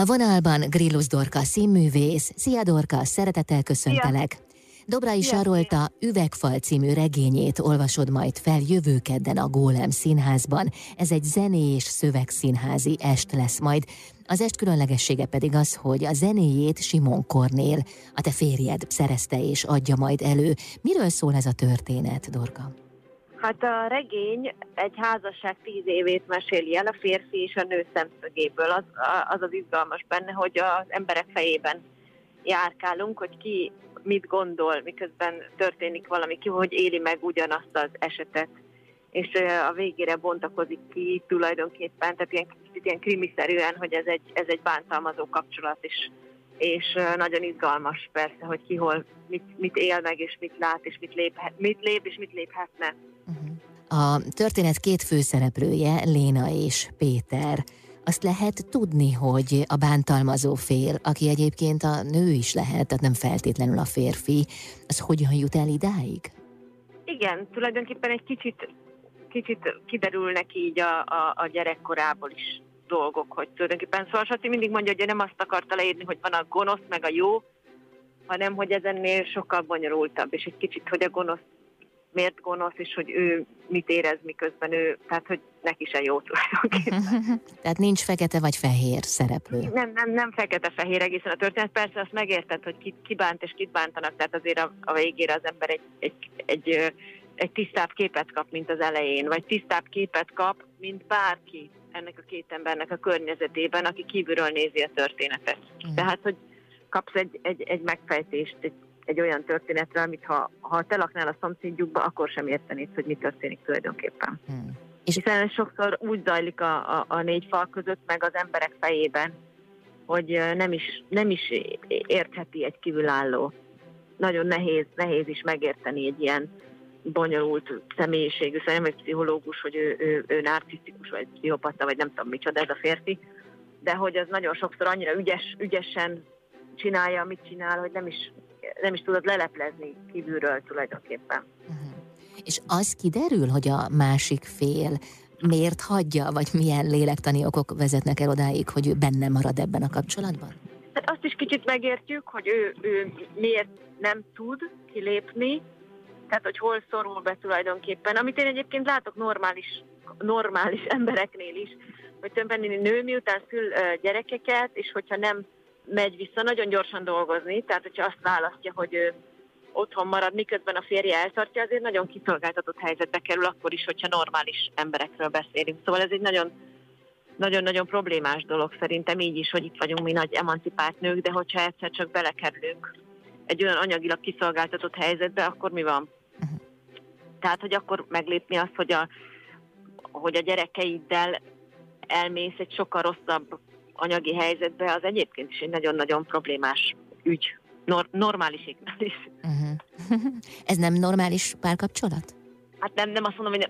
A vonalban Grillus Dorka színművész. Szia Dorka, szeretettel köszöntelek. Szia. Dobrai Sarolta Üvegfal című regényét olvasod majd fel jövő kedden a Gólem színházban. Ez egy zené- és szövegszínházi est lesz majd. Az est különlegessége pedig az, hogy a zenéjét Simon Kornél, a te férjed, szerezte és adja majd elő. Miről szól ez a történet, Dorka? Hát a regény egy házasság 10 évét meséli el a férfi és a nő szemszögéből. Az izgalmas benne, hogy az emberek fejében járkálunk, hogy ki mit gondol, miközben történik valami, ki hogy éli meg ugyanazt az esetet. És a végére bontakozik ki tulajdonképpen, tehát ilyen krimiszerűen, hogy ez egy bántalmazó kapcsolat is. És nagyon izgalmas persze, hogy ki hol mit él meg, és mit lát, és mit lép, és mit léphetne. A történet 2 főszereplője, Léna és Péter. Azt lehet tudni, hogy a bántalmazó fél, aki egyébként a nő is lehet, tehát nem feltétlenül a férfi, az hogyan jut el idáig? Igen, tulajdonképpen egy kicsit kiderülnek így a gyerekkorából is dolgok, hogy tulajdonképpen Sati mindig mondja, hogy ő nem azt akarta leírni, hogy van a gonosz meg a jó, hanem hogy ez ennél sokkal bonyolultabb, és egy kicsit, hogy a gonosz miért gonosz, és hogy ő mit érez, miközben ő, tehát hogy neki se jó tulajdonképpen. Tehát nincs fekete vagy fehér szereplő. Nem fekete-fehér egészen a történet. Persze azt megérted, hogy ki bánt és kit bántanak, tehát azért a végére az ember egy tisztább képet kap, mint az elején, vagy tisztább képet kap, mint bárki ennek a 2 embernek a környezetében, aki kívülről nézi a történetet. Tehát, hogy kapsz egy megfejtést, egy olyan történetre, amit ha te laknál a szomszédjukba, akkor sem értenéd, hogy mi történik tulajdonképpen. Hiszen sokszor úgy zajlik a 4 fal között, meg az emberek fejében, hogy nem is értheti egy kívülálló. Nagyon nehéz is megérteni egy ilyen bonyolult személyiségű, szerintem egy pszichológus, hogy ő narcisztikus, vagy pszichopata, vagy nem tudom micsoda, ez a férfi, de hogy az nagyon sokszor annyira ügyesen csinálja, amit csinál, hogy nem is tudod leleplezni kívülről tulajdonképpen. És az kiderül, hogy a másik fél miért hagyja, vagy milyen lélektani okok vezetnek el odáig, hogy ő benne marad ebben a kapcsolatban? Hát azt is kicsit megértjük, hogy ő miért nem tud kilépni, tehát, hogy hol szorul be tulajdonképpen, amit én egyébként látok normális embereknél is, hogy tulajdonképpen nő miután szül gyerekeket, és hogyha nem megy vissza nagyon gyorsan dolgozni, tehát hogyha azt választja, hogy ő otthon marad, miközben a férje eltartja, azért nagyon kiszolgáltatott helyzetbe kerül akkor is, hogyha normális emberekről beszélünk. Szóval ez egy nagyon-nagyon problémás dolog szerintem így is, hogy itt vagyunk mi nagy emancipált nők, de hogyha egyszer csak belekerülünk egy olyan anyagilag kiszolgáltatott helyzetbe, akkor mi van? Tehát, hogy akkor meglépni azt, hogy hogy a gyerekeiddel elmész egy sokkal rosszabb anyagi helyzetbe, az egyébként is egy nagyon-nagyon problémás ügy. Normáliségnál is. Ez nem normális párkapcsolat? Hát nem azt mondom,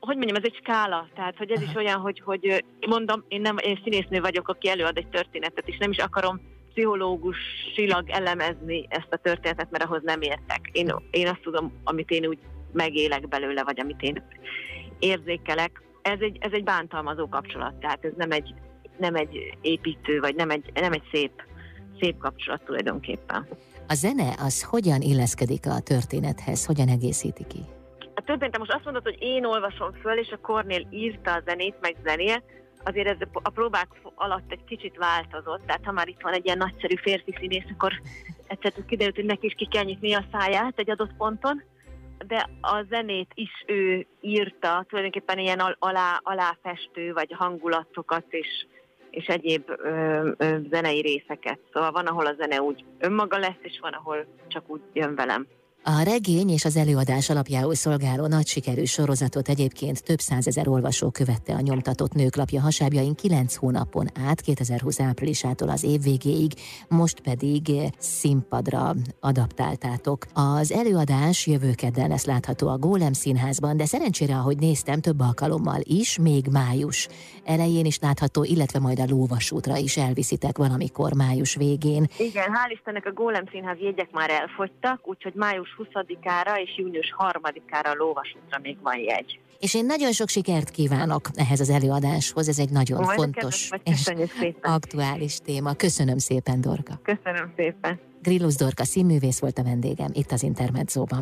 hogy mondjam, ez egy skála. Tehát, hogy ez is olyan, hogy mondom, én színésznő vagyok, aki előad egy történetet, és nem is akarom pszichológusilag elemezni ezt a történetet, mert ahhoz nem értek. Én azt tudom, amit én úgy megélek belőle, vagy amit én érzékelek. Ez egy bántalmazó kapcsolat, tehát ez nem egy építő, vagy nem egy szép kapcsolat tulajdonképpen. A zene az hogyan illeszkedik a történethez? Hogyan egészíti ki? A történet, most azt mondod, hogy én olvasom föl, és a Kornél írta a zenét, meg zenél, azért ez a próbák alatt egy kicsit változott, tehát ha már itt van egy ilyen nagyszerű férfi színész, akkor egyszerűen kiderült, hogy neki is ki kell nyitni a száját egy adott ponton, de a zenét is ő írta, tulajdonképpen ilyen aláfestő, vagy hangulatokat és egyéb zenei részeket. Szóval van, ahol a zene úgy önmaga lesz, és van, ahol csak úgy jön velem. A regény és az előadás alapjául szolgáló nagy sikerű sorozatot egyébként több százezer olvasó követte a nyomtatott Nőklapja hasábjain 9 hónapon át, 2020 áprilisától az év végéig, most pedig színpadra adaptáltátok. Az előadás jövő kedden lesz látható a Gólem színházban, de szerencsére, ahogy néztem, több alkalommal is, még május elején is látható, illetve majd a Lóvasútra is elviszitek valamikor május végén. Igen, hál' Istennek a Gólem színház jegyek már elfogytak, úgyhogy május 20-ára és június 3-ára a Lóvasútra még van jegy. és én nagyon sok sikert kívánok ehhez az előadáshoz, ez egy nagyon fontos és aktuális téma. Köszönöm szépen, Dorka. Köszönöm szépen. Grillus Dorka színművész volt a vendégem itt az Intermezzóban.